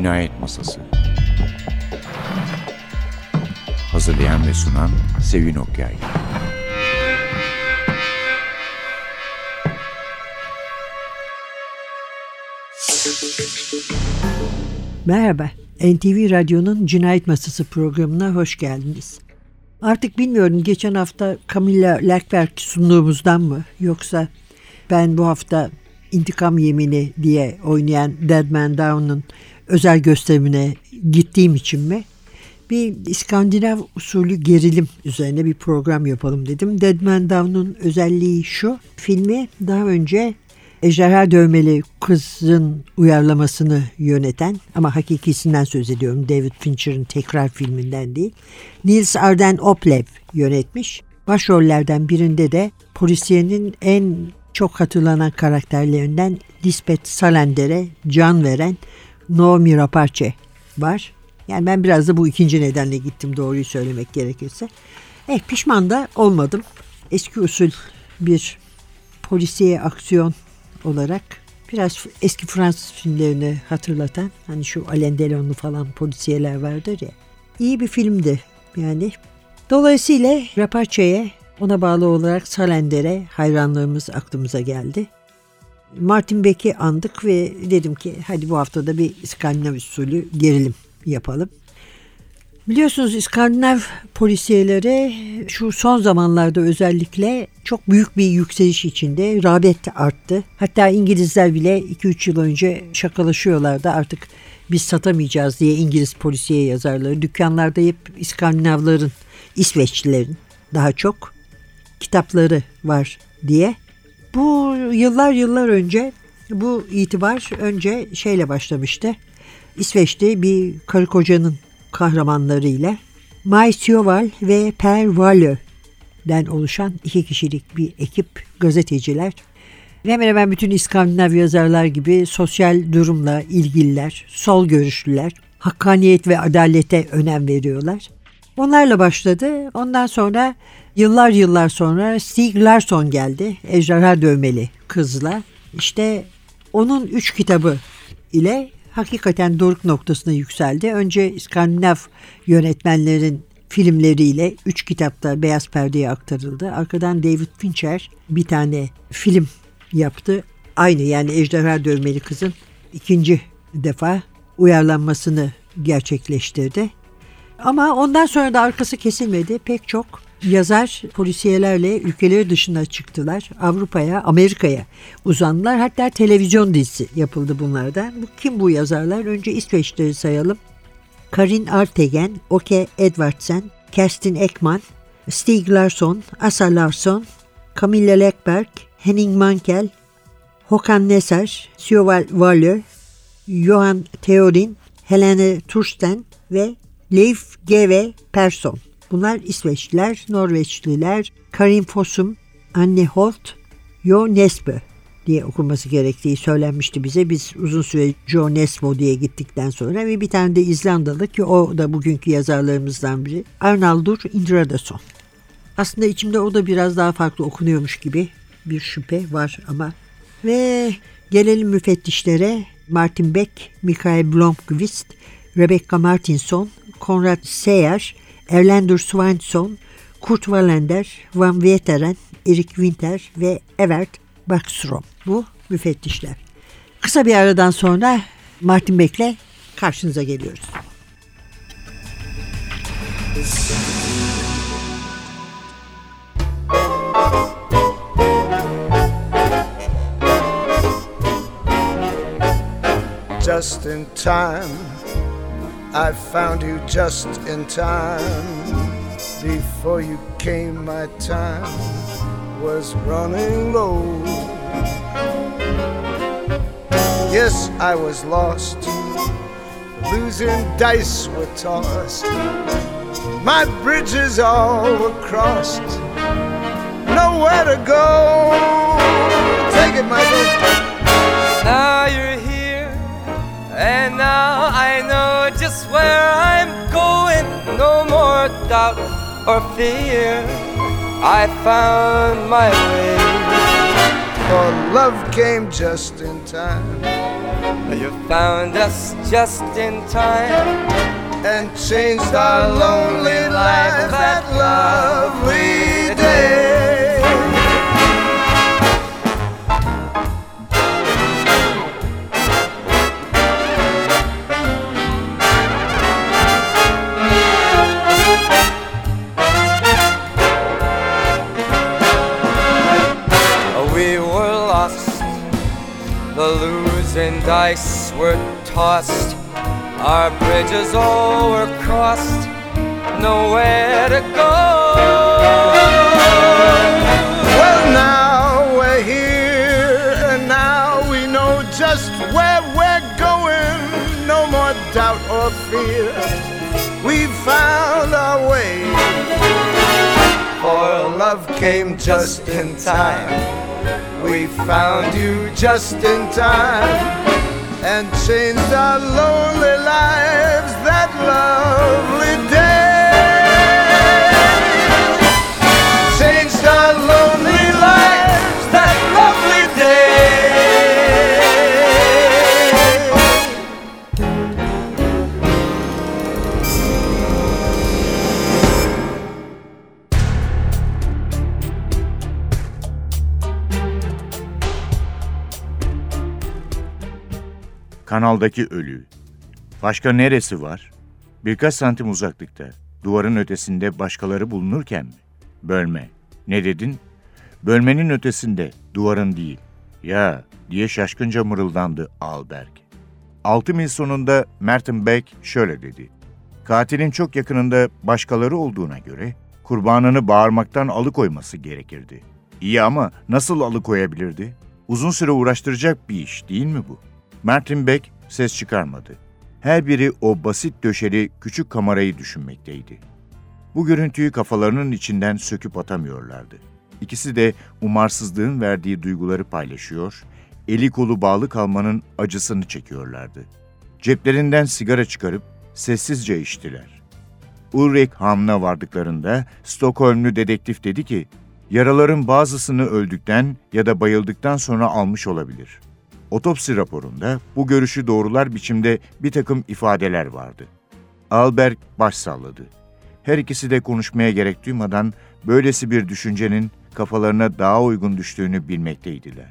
Cinayet Masası. Hazırlayan ve sunan Sevin Okyay. Merhaba, NTV Radyo'nun Cinayet Masası programına hoş geldiniz. Artık bilmiyorum, geçen hafta Camilla Lerkberg sunduğumuzdan mı, yoksa ben bu hafta İntikam Yemini diye oynayan Dead Man Down'un özel gösterimine gittiğim için mi? Bir İskandinav usulü gerilim üzerine bir program yapalım dedim. Dead Man Down'un özelliği şu, filmi daha önce Ejderha Dövmeli Kız'ın uyarlamasını yöneten, ama hakikisinden söz ediyorum, David Fincher'ın tekrar filminden değil, Nils Arden Oplev yönetmiş. Başrollerden birinde de polisiyenin en çok hatırlanan karakterlerinden Lisbeth Salander'e can veren Noomi Rapace var. Yani ben biraz da bu ikinci nedenle gittim, doğruyu söylemek gerekirse. Pişman da olmadım. Eski usul bir polisiye aksiyon olarak biraz eski Fransız filmlerini hatırlatan, hani şu Alain Delon'lu falan polisiyeler vardır ya, iyi bir filmdi yani. Dolayısıyla Rapace'ye, ona bağlı olarak Salender'e hayranlığımız aklımıza geldi. Martin Beck'i andık ve dedim ki hadi bu haftada bir İskandinav usulü gerilim yapalım. Biliyorsunuz İskandinav polisiyeleri şu son zamanlarda özellikle çok büyük bir yükseliş içinde, rağbet arttı. Hatta İngilizler bile 2-3 yıl önce şakalaşıyorlardı, artık biz satamayacağız diye İngiliz polisiye yazarları. Dükkanlarda hep İskandinavların, İsveçlilerin daha çok kitapları var diye. Bu yıllar önce bu itibar önce şeyle başlamıştı. İsveç'te bir karı kocanın kahramanlarıyla Maj Sjöwall ve Per Wahlö'den oluşan iki kişilik bir ekip gazeteciler. Hemen hemen bütün İskandinav yazarlar gibi sosyal durumla ilgililer, sol görüşlüler, hakkaniyet ve adalete önem veriyorlar. Onlarla başladı. Ondan sonra yıllar sonra Stieg Larsson geldi, Ejderha Dövmeli Kız'la. İşte onun 3 kitabı ile hakikaten doruk noktasına yükseldi. Önce İskandinav yönetmenlerin filmleriyle 3 kitapta beyaz perdeye aktarıldı. Arkadan David Fincher bir tane film yaptı. Aynı yani Ejderha Dövmeli Kız'ın ikinci defa uyarlanmasını gerçekleştirdi. Ama ondan sonra da arkası kesilmedi. Pek çok yazar polisiyelerle ülkeleri dışına çıktılar. Avrupa'ya, Amerika'ya uzandılar. Hatta televizyon dizisi yapıldı bunlardan. Kim bu yazarlar? Önce İsveçleri sayalım. Karin Artegen, Oke Edwardsen, Kerstin Ekman, Stieg Larsson, Asa Larsson, Camilla Läckberg, Henning Mankel, Hakan Nesser, Sjöwall Wahlöö, Johan Theodin, Helena Tursten ve Leif G.V. Persson. Bunlar İsveçliler, Norveçliler, Karin Fossum, Anne Holt, Jo Nesbø diye okunması gerektiği söylenmişti bize. Biz uzun süre Jo Nesbø diye gittikten sonra, ve bir tane de İzlandalı ki o da bugünkü yazarlarımızdan biri, Arnaldur Indriðason. Aslında içimde o da biraz daha farklı okunuyormuş gibi bir şüphe var ama. Ve gelelim müfettişlere. Martin Beck, Mikael Blomqvist, Rebecca Martinsson, Konrad Seyer, Erlandur Svanson, Kurt Wallander, Van Veteren, Erik Winter ve Evert Backstrom. Bu müfettişler. Kısa bir aradan sonra Martin Beck'le karşınıza geliyoruz. Just in time. I found you just in time. Before you came, my time was running low. Yes, I was lost. Losing dice were tossed. My bridges all were crossed. Nowhere to go. Take it, Michael. Now you're here, and now I know just where I'm going, no more doubt or fear, I found my way. For love came just in time, You found us just in time and changed our lonely life that lovely day. The losing dice were tossed, our bridges all were crossed, nowhere to go. Well, now we're here, and now we know just where we're going. No more doubt or fear, we've found our way. For love came just in time. We found you just in time and changed our lonely lives that lovely day. Changed our lonely lives that lovely Kanaldaki ölü. Başka neresi var? Birkaç santim uzaklıkta, duvarın ötesinde başkaları bulunurken mi? Bölme. Ne dedin? Bölmenin ötesinde, duvarın değil. Ya, diye şaşkınca mırıldandı Ahlberg. 6 mil sonunda Martin Beck şöyle dedi. Katilin çok yakınında başkaları olduğuna göre, kurbanını bağırmaktan alıkoyması gerekirdi. İyi ama nasıl alıkoyabilirdi? Uzun süre uğraştıracak bir iş değil mi bu? Martin Beck ses çıkarmadı. Her biri o basit döşeli küçük kamerayı düşünmekteydi. Bu görüntüyü kafalarının içinden söküp atamıyorlardı. İkisi de umarsızlığın verdiği duyguları paylaşıyor, eli kolu bağlı kalmanın acısını çekiyorlardı. Ceplerinden sigara çıkarıp sessizce içtiler. Ulricehamn'a vardıklarında Stockholmlu dedektif dedi ki, yaraların bazısını öldükten ya da bayıldıktan sonra almış olabilir. Otopsi raporunda bu görüşü doğrular biçimde bir takım ifadeler vardı. Ahlberg baş salladı. Her ikisi de konuşmaya gerek duymadan böylesi bir düşüncenin kafalarına daha uygun düştüğünü bilmekteydiler.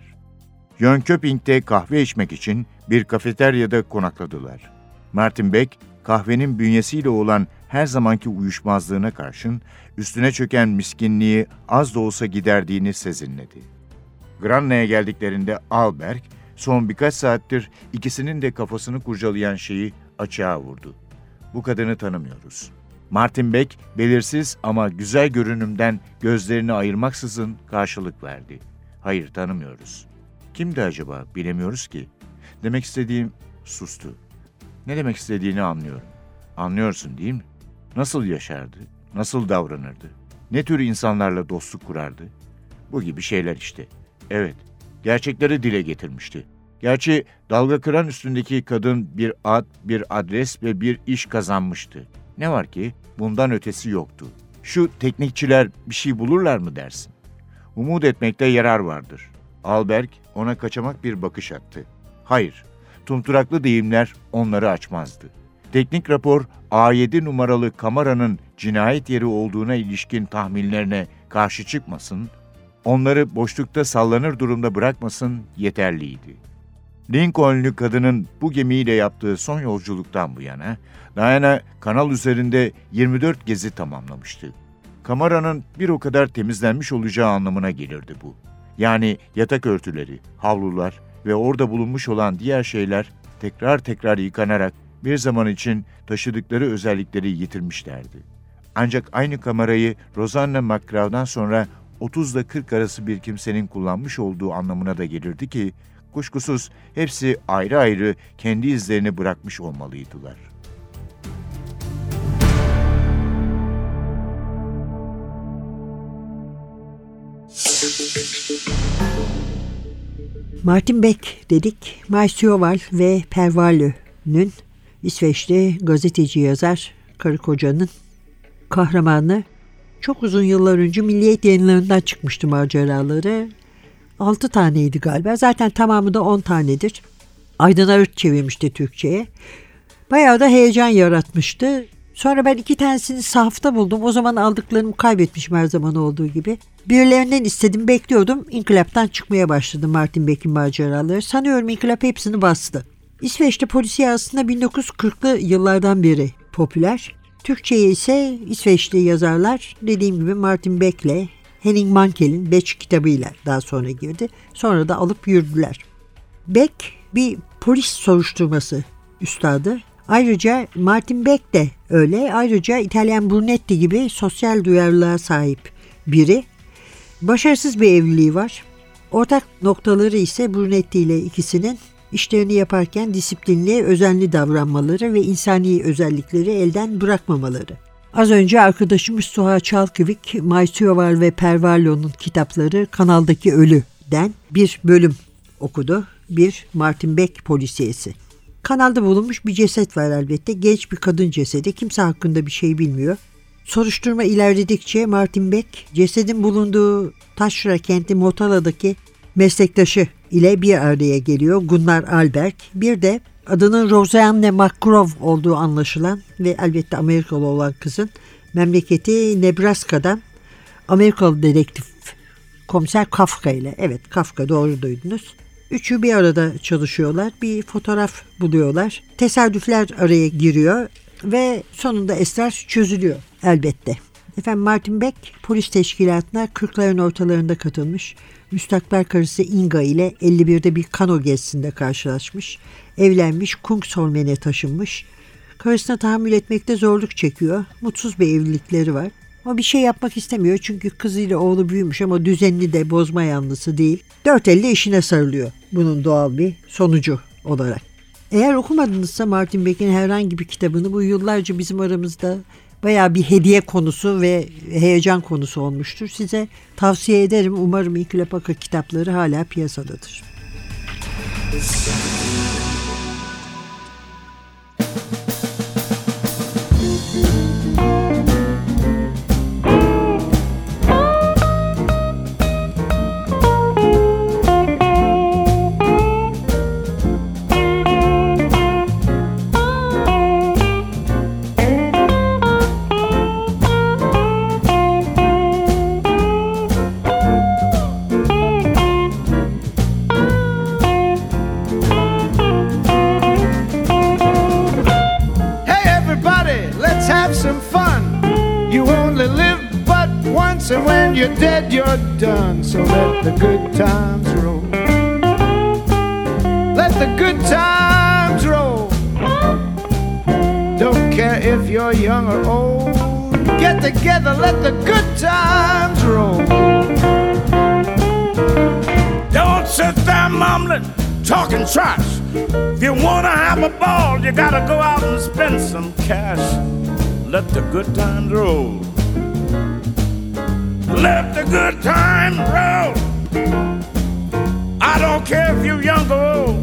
Jönköping'de kahve içmek için bir kafeteryada konakladılar. Martin Beck, kahvenin bünyesiyle olan her zamanki uyuşmazlığına karşın üstüne çöken miskinliği az da olsa giderdiğini sezinledi. Grana'ya geldiklerinde Ahlberg, son birkaç saattir ikisinin de kafasını kurcalayan şeyi açığa vurdu. Bu kadını tanımıyoruz. Martin Beck belirsiz ama güzel görünümden gözlerini ayırmaksızın karşılık verdi. Hayır, tanımıyoruz. Kimdi acaba, bilemiyoruz ki. Demek istediğim sustu. Ne demek istediğini anlıyorum. Anlıyorsun değil mi? Nasıl yaşardı, nasıl davranırdı, ne tür insanlarla dostluk kurardı? Bu gibi şeyler işte. Evet. Gerçekleri dile getirmişti. Gerçi dalga kıran üstündeki kadın bir ad, bir adres ve bir iş kazanmıştı. Ne var ki bundan ötesi yoktu. Şu teknikçiler bir şey bulurlar mı dersin? Umut etmekte yarar vardır. Ahlberg ona kaçamak bir bakış attı. Hayır, tumturaklı deyimler onları açmazdı. Teknik rapor A7 numaralı kameranın cinayet yeri olduğuna ilişkin tahminlerine karşı çıkmasın, onları boşlukta sallanır durumda bırakmasın yeterliydi. Lincoln'lü kadının bu gemiyle yaptığı son yolculuktan bu yana, Diana kanal üzerinde 24 gezi tamamlamıştı. Kameranın bir o kadar temizlenmiş olacağı anlamına gelirdi bu. Yani yatak örtüleri, havlular ve orada bulunmuş olan diğer şeyler tekrar tekrar yıkanarak bir zaman için taşıdıkları özellikleri yitirmişlerdi. Ancak aynı kamerayı Roseanne Mcgrove'dan sonra 30 ile 40 arası bir kimsenin kullanmış olduğu anlamına da gelirdi ki, kuşkusuz hepsi ayrı ayrı kendi izlerini bırakmış olmalıydılar. Martin Beck dedik, Maj Sjöwall ve Per Wahlöö'nün, İsveçli gazeteci yazar karı kocanın kahramanı. Çok uzun yıllar önce Milliyet Yayınları'ndan çıkmıştı maceraları. 6 taneydi galiba. Zaten tamamı da 10 tanedir. Aydın Arıt çevirmişti Türkçe'ye. Bayağı da heyecan yaratmıştı. Sonra ben 2 tanesini sahafta buldum. O zaman aldıklarımı kaybetmişim her zaman olduğu gibi. Birilerinden istedim, bekliyordum. İnkılap'tan çıkmaya başladı Martin Beck'in maceraları. Sanıyorum İnkılap hepsini bastı. İsveç'te polisiye aslında 1940'lı yıllardan beri popüler. Türkçe'ye ise İsveçli yazarlar dediğim gibi Martin Beck'le Henning Mankel'in Beck kitabıyla daha sonra girdi. Sonra da alıp yürüdüler. Beck bir polis soruşturması üstadı. Ayrıca Martin Beck de öyle. Ayrıca İtalyan Brunetti gibi sosyal duyarlılığa sahip biri. Başarısız bir evliliği var. Ortak noktaları ise Brunetti ile ikisinin işlerini yaparken disiplinli, özenli davranmaları ve insani özellikleri elden bırakmamaları. Az önce arkadaşımız Suha Çalkıvik, Maj Sjöwall ve Pervarlo'nun kitapları Kanaldaki Ölü'den bir bölüm okudu. Bir Martin Beck polisiyesi. Kanalda bulunmuş bir ceset var elbette. Genç bir kadın cesedi. Kimse hakkında bir şey bilmiyor. Soruşturma ilerledikçe Martin Beck cesedin bulunduğu taşra kenti Motala'daki meslektaşı ile bir araya geliyor. Gunnar Ahlberg. Bir de adının Roseanne Mcgrove olduğu anlaşılan ve elbette Amerikalı olan kızın memleketi Nebraska'dan Amerikalı dedektif komiser Kafka ile. Evet, Kafka, doğru duydunuz. Üçü bir arada çalışıyorlar. Bir fotoğraf buluyorlar. Tesadüfler araya giriyor ve sonunda esrar çözülüyor elbette. Efendim, Martin Beck polis teşkilatına 40'ların ortalarında katılmış. Müstakbel karısı Inga ile 51'de bir kano gezisinde karşılaşmış. Evlenmiş, Kungsholmen'e taşınmış. Karısına tahammül etmekte zorluk çekiyor. Mutsuz bir evlilikleri var. Ama bir şey yapmak istemiyor çünkü kızıyla oğlu büyümüş ama düzenli de bozma yanlısı değil. 4 elle işine sarılıyor bunun doğal bir sonucu olarak. Eğer okumadınızsa Martin Beck'in herhangi bir kitabını, bu yıllarca bizim aramızda bayağı bir hediye konusu ve heyecan konusu olmuştur. Size tavsiye ederim. Umarım İnkılap Aka kitapları hala piyasadadır. And when you're dead, you're done. So let the good times roll. Let the good times roll. Don't care if you're young or old. Get together, let the good times roll. Don't sit there mumbling, talking trash. If you wanna have a ball, you gotta go out and spend some cash. Let the good times roll. Let the good time roll. I don't care if you're young or old.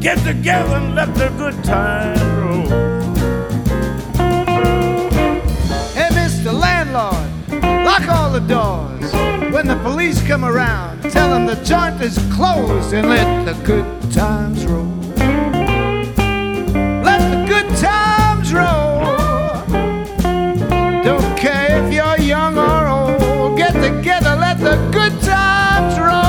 Get together and let the good time roll. Hey, Mr. Landlord, lock all the doors. When the police come around, tell them the joint is closed and let the good times roll. Let the good times roll. Don't care if you're young or together, let the good times roll.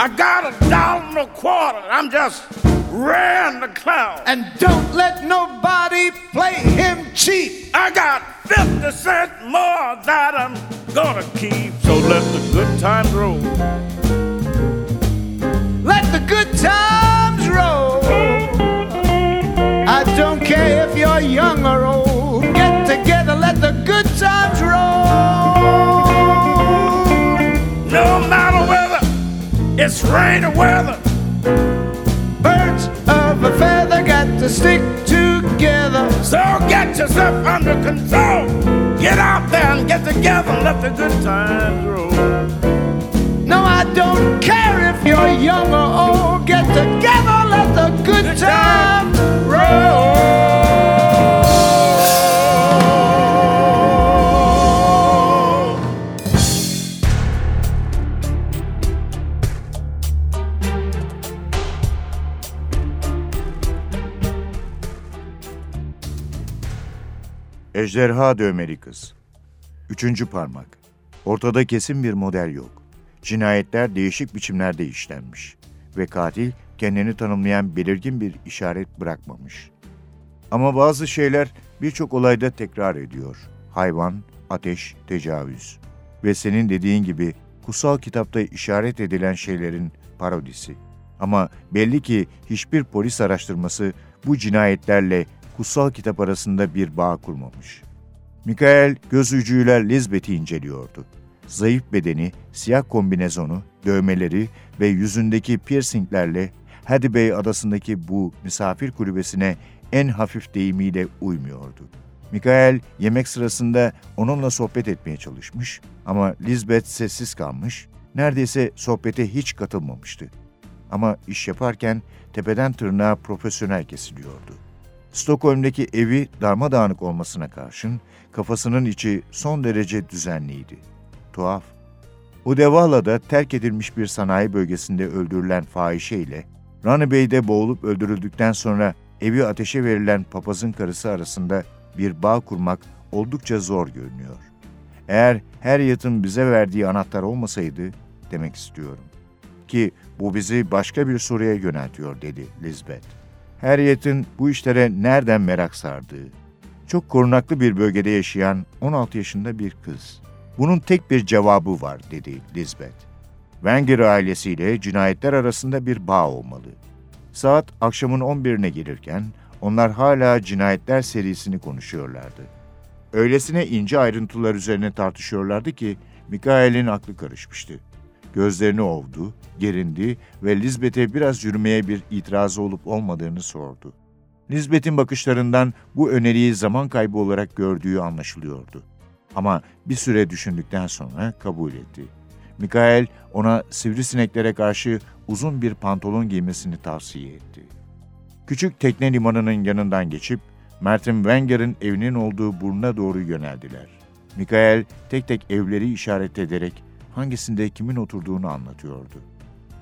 I got $1.25. I'm just ran the clown. And don't let nobody play him cheap. I got 50 cents more that I'm gonna keep. So let the good times roll. Let the good times roll. I don't care if you're young or old. Get together, let the good times roll. No matter whether it's rain or weather, bird to stick together. So get yourself under control. Get out there and get together and let the good times roll. No, I don't care if you're young or old. Get together, let the good times roll. Ejderha Dövmeli Kız. 3. parmak. Ortada kesin bir model yok. Cinayetler değişik biçimlerde işlenmiş ve katil kendini tanımlayan belirgin bir işaret bırakmamış. Ama bazı şeyler birçok olayda tekrar ediyor. Hayvan, ateş, tecavüz ve senin dediğin gibi kutsal kitapta işaret edilen şeylerin parodisi. Ama belli ki hiçbir polis araştırması bu cinayetlerle kutsal kitap arasında bir bağ kurmamış. Mikael göz ucuyla Lisbeth'i inceliyordu. Zayıf bedeni, siyah kombinezonu, dövmeleri ve yüzündeki piercinglerle Hadibey adasındaki bu misafir kulübesine en hafif deyimiyle uymuyordu. Mikael yemek sırasında onunla sohbet etmeye çalışmış ama Lisbeth sessiz kalmış, neredeyse sohbete hiç katılmamıştı. Ama iş yaparken tepeden tırnağa profesyonel kesiliyordu. Stockholm'deki evi darmadağınık olmasına karşın kafasının içi son derece düzenliydi. Tuhaf. Udevala'da terk edilmiş bir sanayi bölgesinde öldürülen fahişe ile Ranebey'de boğulup öldürüldükten sonra evi ateşe verilen papazın karısı arasında bir bağ kurmak oldukça zor görünüyor. Eğer Harriet'ın bize verdiği anahtar olmasaydı demek istiyorum. Ki bu bizi başka bir soruya yöneltiyor dedi Lisbeth. Harriet'in bu işlere nereden merak sardığı. Çok korunaklı bir bölgede yaşayan 16 yaşında bir kız. Bunun tek bir cevabı var dedi Lisbeth. Wenger ailesiyle cinayetler arasında bir bağ olmalı. Saat akşamın 11'ine gelirken onlar hala cinayetler serisini konuşuyorlardı. Öylesine ince ayrıntılar üzerine tartışıyorlardı ki Mikael'in aklı karışmıştı. Gözlerini ovdu, gerindi ve Lisbeth'e biraz yürümeye bir itirazı olup olmadığını sordu. Lisbeth'in bakışlarından bu öneriyi zaman kaybı olarak gördüğü anlaşılıyordu. Ama bir süre düşündükten sonra kabul etti. Mikael ona sivrisineklere karşı uzun bir pantolon giymesini tavsiye etti. Küçük tekne limanının yanından geçip Martin Wenger'in evinin olduğu burnuna doğru yöneldiler. Mikael tek tek evleri işaret ederek hangisinde kimin oturduğunu anlatıyordu.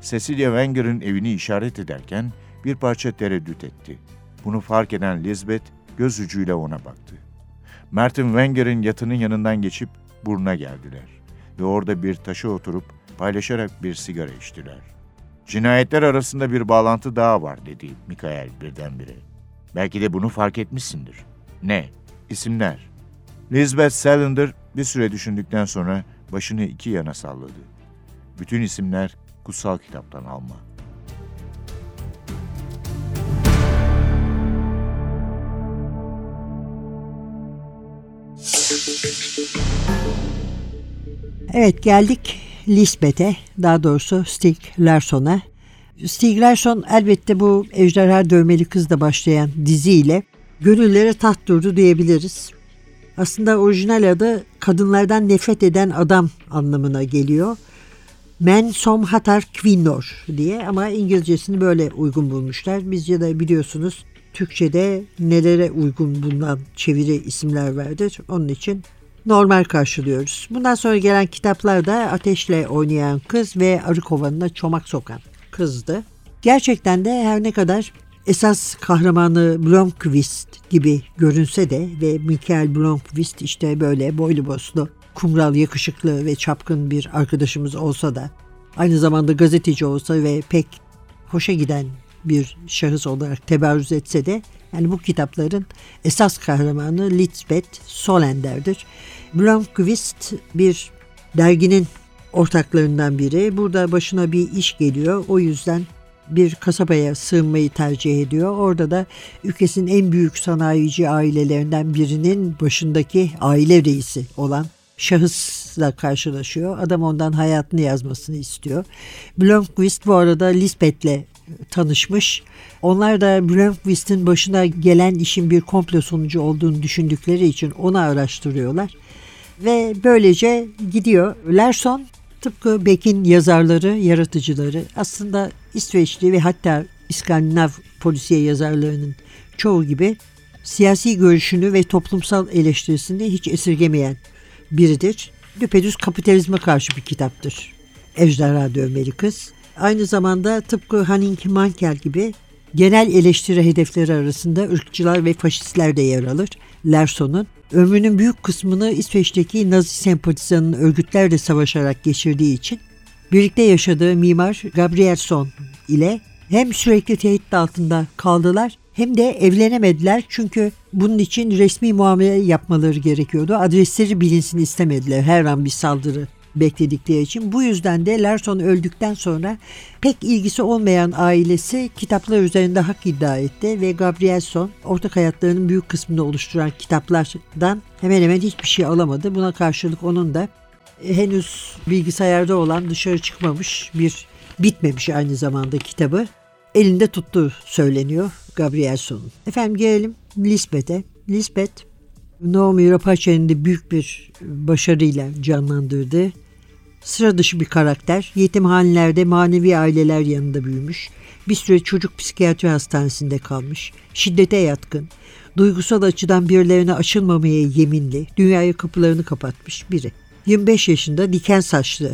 Cecilia Wenger'in evini işaret ederken bir parça tereddüt etti. Bunu fark eden Lisbeth göz ucuyla ona baktı. Martin Wenger'in yatının yanından geçip burnuna geldiler ve orada bir taşa oturup paylaşarak bir sigara içtiler. Cinayetler arasında bir bağlantı daha var dedi Mikael birdenbire. Belki de bunu fark etmişsindir. Ne? İsimler. Lisbeth Salander bir süre düşündükten sonra başını iki yana salladı. Bütün isimler kutsal kitaptan alma. Evet, geldik Lisbeth'e, daha doğrusu Stieg Larsson'a. Stieg Larsson elbette bu Ejderha Dövmeli Kız'la başlayan diziyle gönüllere taht kurdu diyebiliriz. Aslında orijinal adı kadınlardan nefret eden adam anlamına geliyor. Men som hatar kvinnor diye, ama İngilizcesini böyle uygun bulmuşlar. Bizce de biliyorsunuz Türkçe'de nelere uygun bulunan çeviri isimler vardır. Onun için normal karşılıyoruz. Bundan sonra gelen kitaplarda ateşle oynayan kız ve arı kovanına çomak sokan kızdı. Gerçekten de her ne kadar esas kahramanı Blomqvist gibi görünse de ve Mikael Blomqvist işte böyle boylu boslu, kumral, yakışıklı ve çapkın bir arkadaşımız olsa da aynı zamanda gazeteci olsa ve pek hoşa giden bir şahıs olarak teberrüz etse de yani bu kitapların esas kahramanı Lisbeth Salander'dir. Blomqvist bir derginin ortaklarından biri. Burada başına bir iş geliyor. O yüzden bir kasabaya sığınmayı tercih ediyor. Orada da ülkesinin en büyük sanayici ailelerinden birinin başındaki aile reisi olan şahısla karşılaşıyor. Adam ondan hayatını yazmasını istiyor. Blomqvist bu arada Lisbeth'le tanışmış. Onlar da Blomqvist'in başına gelen işin bir komplo sonucu olduğunu düşündükleri için onu araştırıyorlar. Ve böylece gidiyor. Larsson tıpkı Beck'in yazarları, yaratıcıları, aslında İsveçli ve hatta İskandinav polisiye yazarlarının çoğu gibi siyasi görüşünü ve toplumsal eleştirisini hiç esirgemeyen biridir. Düpedüz kapitalizme karşı bir kitaptır Ejderha Dövmeli Kız. Aynı zamanda tıpkı Henning Mankel gibi genel eleştiri hedefleri arasında ırkçılar ve faşistler de yer alır Larsson'un. Ömrünün büyük kısmını İsveç'teki Nazi sempatizanının örgütlerle savaşarak geçirdiği için birlikte yaşadığı mimar Gabrielson ile hem sürekli tehdit altında kaldılar hem de evlenemediler çünkü bunun için resmi muamele yapmaları gerekiyordu. Adresleri bilinsin istemediler, her an bir saldırı bekledikleri için. Bu yüzden de Larsson öldükten sonra pek ilgisi olmayan ailesi kitaplar üzerinde hak iddia etti ve Gabrielson ortak hayatlarının büyük kısmını oluşturan kitaplardan hemen hemen hiçbir şey alamadı. Buna karşılık onun da henüz bilgisayarda olan, dışarı çıkmamış, bir bitmemiş aynı zamanda kitabı elinde tuttuğu söyleniyor Gabrielson'un. Efendim, gelelim Lisbeth'e. Lisbeth, Noomi Rapace'nin de büyük bir başarıyla canlandırdığı sıra dışı bir karakter. Yetimhanelerde, manevi aileler yanında büyümüş. Bir süre çocuk psikiyatri hastanesinde kalmış. Şiddete yatkın, duygusal açıdan birilerine açılmamaya yeminli, dünyaya kapılarını kapatmış biri. 25 yaşında diken saçlı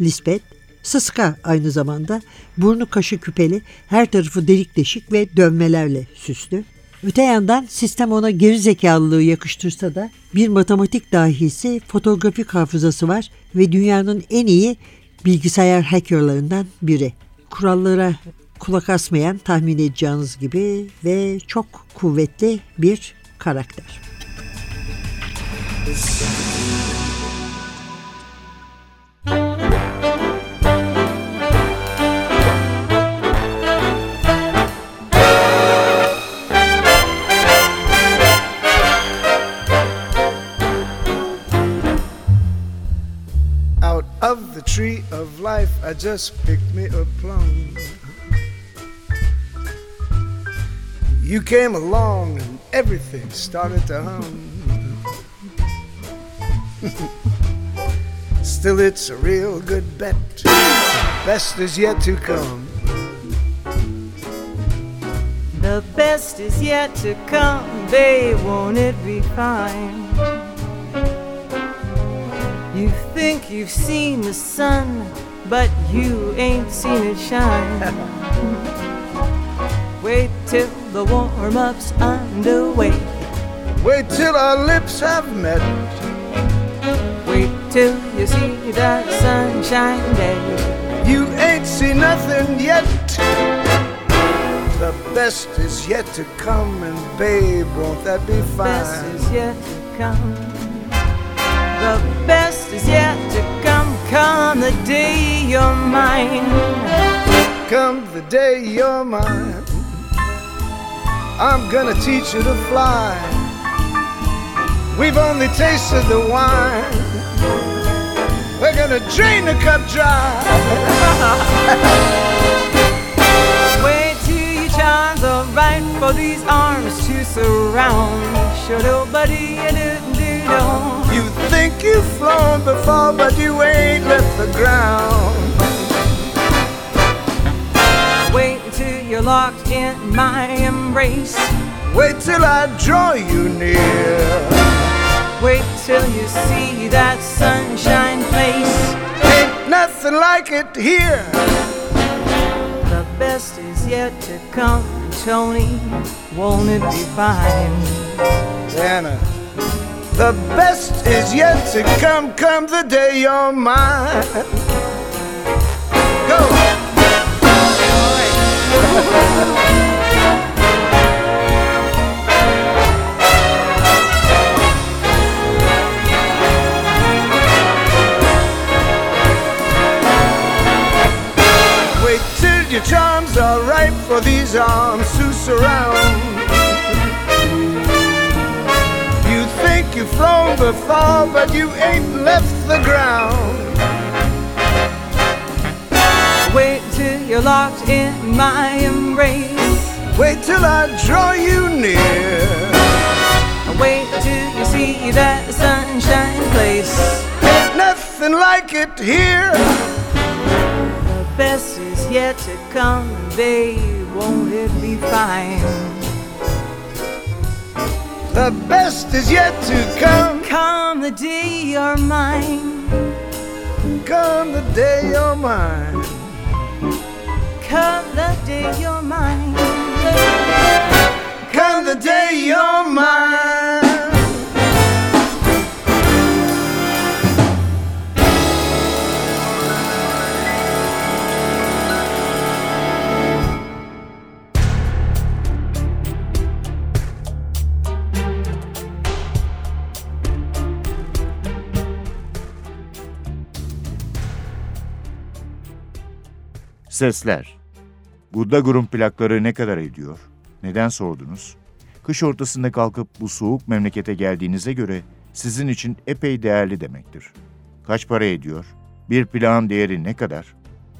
Lisbeth, sıska aynı zamanda, burnu kaşı küpeli, her tarafı delik deşik ve dövmelerle süslü. Öte yandan sistem ona geri zekalılığı yakıştırsa da bir matematik dahisi, fotoğrafik hafızası var ve dünyanın en iyi bilgisayar hackerlarından biri. Kurallara kulak asmayan, tahmin edeceğiniz gibi, ve çok kuvvetli bir karakter. Of the tree of life, I just picked me a plum. You came along and everything started to hum. Still it's a real good bet, the best is yet to come. The best is yet to come, babe, won't it be fine? You think you've seen the sun, but you ain't seen it shine. Wait till the warm-up's underway. Wait till our lips have met. Wait till you see that sunshine day. You ain't seen nothing yet. The best is yet to come, and babe, won't that be fine? The best is yet to come. The best is yet to come, come the day you're mine. Come the day you're mine, I'm gonna teach you to fly. We've only tasted the wine, we're gonna drain the cup dry. Wait till your charms are right for these arms to surround. Sure nobody you didn't do no. You think you've flown before, but you ain't left the ground. Wait till you're locked in my embrace. Wait till I draw you near. Wait till you see that sunshine place. Ain't nothing like it here. The best is yet to come, Tony, won't it be fine? Anna, the best is yet to come, come the day you're mine. Go! All right. Wait till your charms are ripe for these arms to surround. You've flown before, but you ain't left the ground. Wait till you're locked in my embrace. Wait till I draw you near. Wait till you see that sunshine place. Nothing like it here. The best is yet to come, babe, won't it be fine? The best is yet to come. Come the day you're mine. Come the day you're mine. Come the day you're mine. Come the day you're mine. Sesler. Gudda Gurum plakları ne kadar ediyor? Neden sordunuz? Kış ortasında kalkıp bu soğuk memlekete geldiğinize göre sizin için epey değerli demektir. Kaç para ediyor? Bir plağın değeri ne kadar?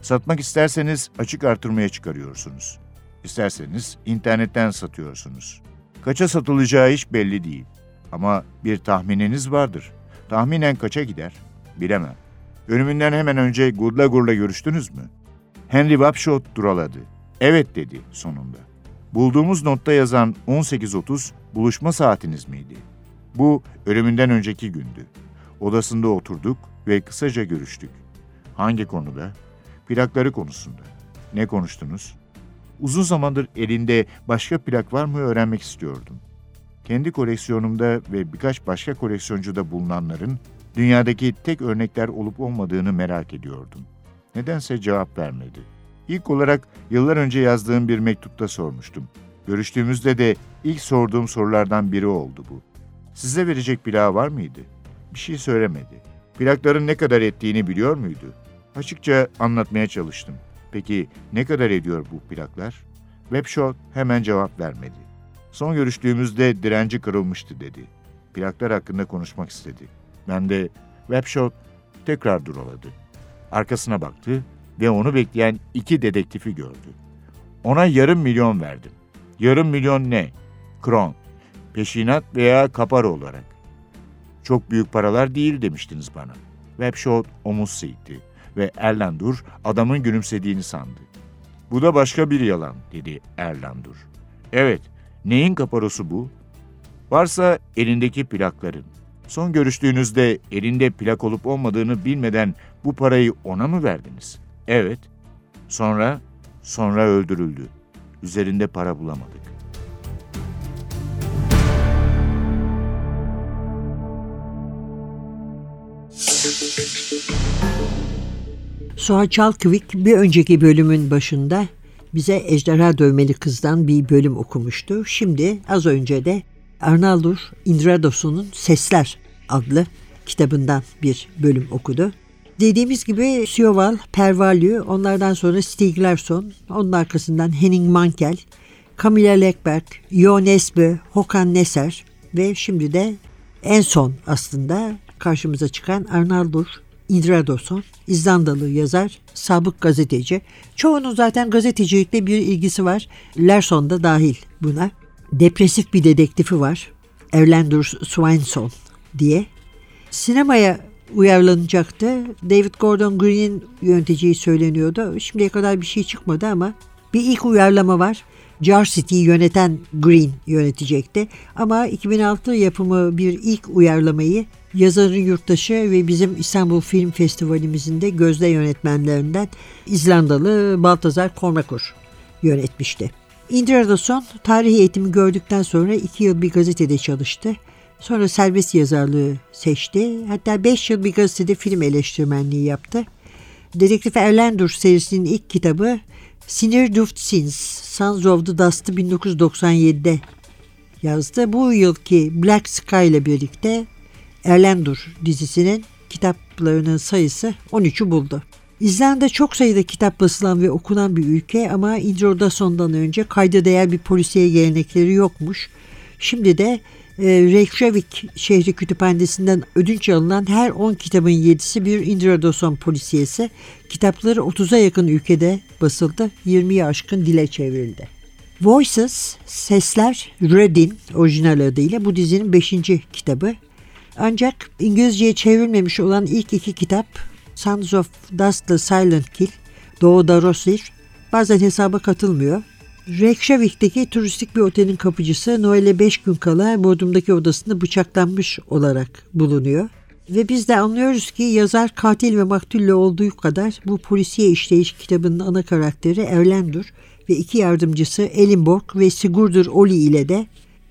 Satmak isterseniz açık artırmaya çıkarıyorsunuz. İsterseniz internetten satıyorsunuz. Kaça satılacağı hiç belli değil. Ama bir tahmininiz vardır. Tahminen kaça gider? Bilemem. Ölümünden hemen önce Gudlagur'la görüştünüz mü? Henry Wapshot duraladı. Evet dedi sonunda. Bulduğumuz notta yazan 18.30 buluşma saatiniz miydi? Bu ölümünden önceki gündü. Odasında oturduk ve kısaca görüştük. Hangi konuda? Plakları konusunda. Ne konuştunuz? Uzun zamandır elinde başka plak var mı öğrenmek istiyordum. Kendi koleksiyonumda ve birkaç başka koleksiyoncuda bulunanların dünyadaki tek örnekler olup olmadığını merak ediyordum. Nedense cevap vermedi. İlk olarak yıllar önce yazdığım bir mektupta sormuştum. Görüştüğümüzde de ilk sorduğum sorulardan biri oldu bu. Size verecek plağı var mıydı? Bir şey söylemedi. Plakların ne kadar ettiğini biliyor muydu? Açıkça anlatmaya çalıştım. Peki ne kadar ediyor bu plaklar? Wapshot hemen cevap vermedi. Son görüştüğümüzde direnci kırılmıştı dedi. Plaklar hakkında konuşmak istedi. Ben de Wapshot tekrar duraladı. Arkasına baktı ve onu bekleyen iki dedektifi gördü. Ona 250.000 verdim. 250.000 ne? Kron, peşinat veya kapara olarak. Çok büyük paralar değil demiştiniz bana. Wapshot omuz silkti ve Erlandur adamın gülümsediğini sandı. Bu da başka bir yalan dedi Erlandur. Evet, neyin kaparası bu? Varsa elindeki plakların. Son görüştüğünüzde elinde plak olup olmadığını bilmeden bu parayı ona mı verdiniz? Evet. Sonra öldürüldü. Üzerinde para bulamadık. Suha Çalkıvik bir önceki bölümün başında bize Ejderha Dövmeli Kız'dan bir bölüm okumuştu. Şimdi az önce de Arnaldur Indriðason'un Sesler adlı kitabından bir bölüm okudu. Dediğimiz gibi Sjöwall, Pervalü, onlardan sonra Stieg Larsson, onun arkasından Henning Mankel, Camilla Läckberg, Jo Nesbø, Hakan Nesser ve şimdi de en son aslında karşımıza çıkan Arnaldur Indriðason, İzlandalı yazar, sabık gazeteci. Çoğunun zaten gazetecilikle bir ilgisi var. Larsson da dahil buna. Depresif bir dedektifi var. Erlandur Swanson diye. Sinemaya uyarlanacaktı. David Gordon Green'in yöneteceği söyleniyordu. Şimdiye kadar bir şey çıkmadı ama bir ilk uyarlama var. Jar City'yi yöneten Green yönetecekti. Ama 2006 yapımı bir ilk uyarlamayı yazarın yurttaşı ve bizim İstanbul Film Festivalimizin de gözde yönetmenlerinden İzlandalı Baltazar Kormakur yönetmişti. Indriðason tarih eğitimi gördükten sonra 2 yıl bir gazetede çalıştı. Sonra serbest yazarlığı seçti. Hatta 5 yıl bir gazetede film eleştirmenliği yaptı. Dedektif Erlandur serisinin ilk kitabı Sinir Duftsins, Sons of the Dust'ı 1997'de yazdı. Bu yılki Black Sky ile birlikte Erlandur dizisinin kitaplarının sayısı 13'ü buldu. İzlanda çok sayıda kitap basılan ve okunan bir ülke ama Indriðason'dan önce kayda değer bir polisiye gelenekleri yokmuş. Şimdi de Reykjavik şehri kütüphanesinden ödünç alınan her 10 kitabın 7'si bir Indriðason polisiyesi. Kitapları 30'a yakın ülkede basıldı. 20'ye aşkın dile çevrildi. Voices, Sesler, Reading orijinal adıyla bu dizinin 5. kitabı. Ancak İngilizceye çevrilmemiş olan ilk 2 kitap Sons of Dust'la Silent Hill, Doğu'da Rosir bazen hesaba katılmıyor. Reykjavik'teki turistik bir otelin kapıcısı Noel'e 5 gün kala Bodrum'daki odasında bıçaklanmış olarak bulunuyor. Ve biz de anlıyoruz ki yazar katil ve maktülle olduğu kadar bu polisiye işleyiş kitabının ana karakteri Erlandur ve 2 yardımcısı Elinborg ve Sigurdur Oli ile de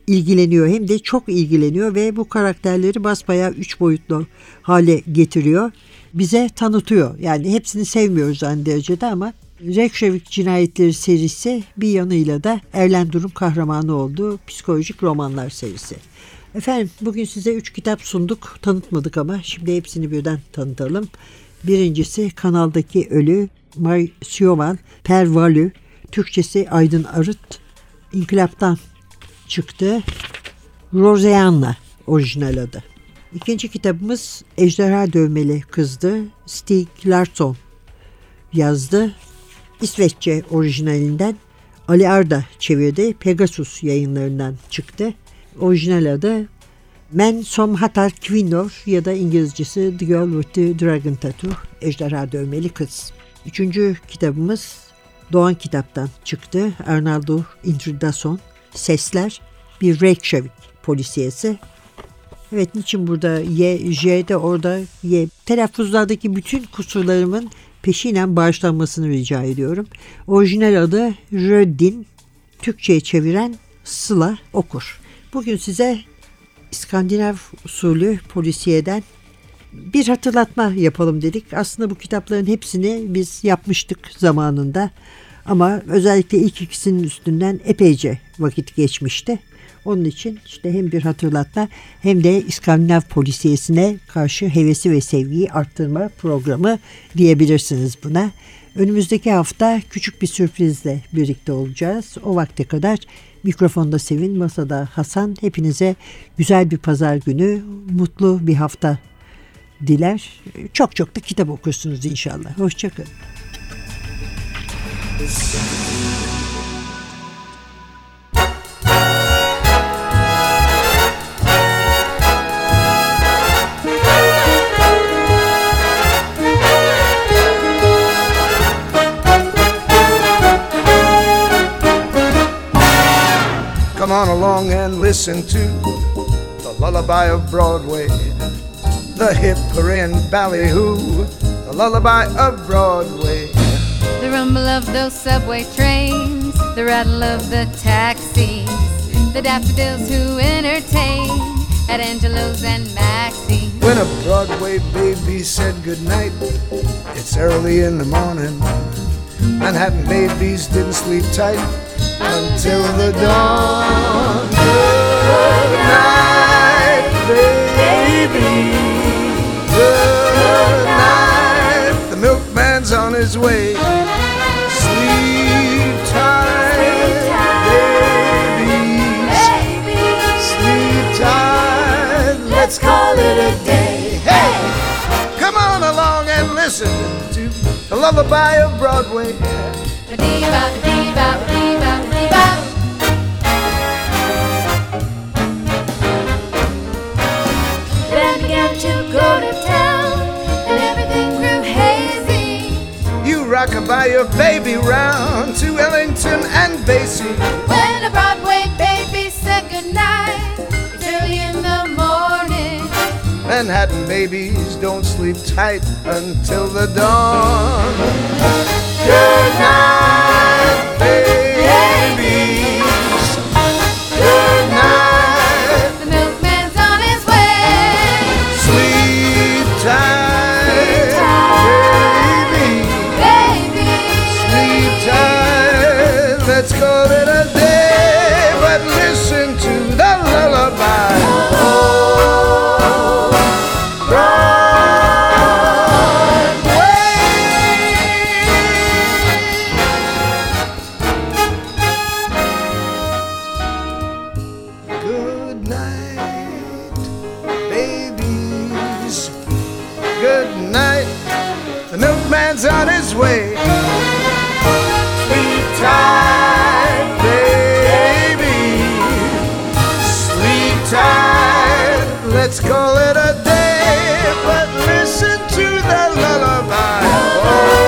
ilgileniyor. Hem de çok ilgileniyor ve bu karakterleri basbayağı 3 boyutlu hale getiriyor. Bize tanıtıyor. Yani hepsini sevmiyoruz aynı derecede ama Reykjavik Cinayetleri serisi bir yanıyla da Erlandur'un kahramanı olduğu psikolojik romanlar serisi. Efendim bugün size 3 kitap sunduk, tanıtmadık ama şimdi hepsini birden tanıtalım. Birincisi Kanaldaki Ölü, Maj Sjöwall, Per Valü, Türkçesi Aydın Arıt, İnkılap'tan çıktı. Roseanne orijinal adı. İkinci kitabımız Ejderha Dövmeli Kız'dı. Stieg Larsson yazdı. İsveççe orijinalinden Ali Arda çevirdi. Pegasus yayınlarından çıktı. Orijinal adı Men som hatar kvinnor ya da İngilizcesi The Girl with the Dragon Tattoo, Ejderha Dövmeli Kız. Üçüncü kitabımız Doğan Kitap'tan çıktı. Arnaldur Indriðason, Sesler, bir Reykjavik polisiyesi. Evet, niçin burada Y, J de orada Y. Telaffuzlardaki bütün kusurlarımın peşinen bağışlanmasını rica ediyorum. Orijinal adı Röddin, Türkçe'ye çeviren Sıla Okur. Bugün size İskandinav usulü polisiyeden bir hatırlatma yapalım dedik. Aslında bu kitapların hepsini biz yapmıştık zamanında. Ama özellikle ilk ikisinin üstünden epeyce vakit geçmişti. Onun için işte hem bir hatırlatma hem de İskandinav polisiyesine karşı hevesi ve sevgiyi arttırma programı diyebilirsiniz buna. Önümüzdeki hafta küçük bir sürprizle birlikte olacağız. O vakte kadar mikrofonda Sevin, masada Hasan. Hepinize güzel bir pazar günü, mutlu bir hafta diler. Çok çok da kitap okursunuz inşallah. Hoşça kalın. Come on along and listen to the lullaby of Broadway, the hipper and ballyhoo, the lullaby of Broadway. The rumble of those subway trains, the rattle of the taxis, the daffodils who entertain at Angelo's and Maxie's. When a Broadway baby said goodnight, it's early in the morning. Manhattan babies didn't sleep tight until the dawn. Good night, baby. Good night. The milkman's on his way. Sleep tight, babies. Sleep tight. Let's call it a day. Hey, come on along and listen to the lullaby of Broadway. Ba-dee-ba, ba-dee-ba, ba-dee-ba, ba-dee-ba. The band began to go to town, and everything grew hazy. You rock-a-bye your baby round to Ellington and Basie. When a Broadway baby said goodnight, it's early in the morning. Manhattan babies don't sleep tight until the dawn. Good night, babies. Good night. The milkman's on his way. Sleep tight, babies. Babies. Sleep tight. Let's call it a day, but listen to the lullaby. Oh, Broadway. on his way. Sleep tight, baby. Sleep tight. Let's call it a day, but listen to that lullaby. Oh,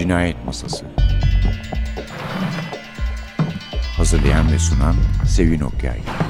Cinayet Masası. Hazırlayan ve sunan Sevin Okyay.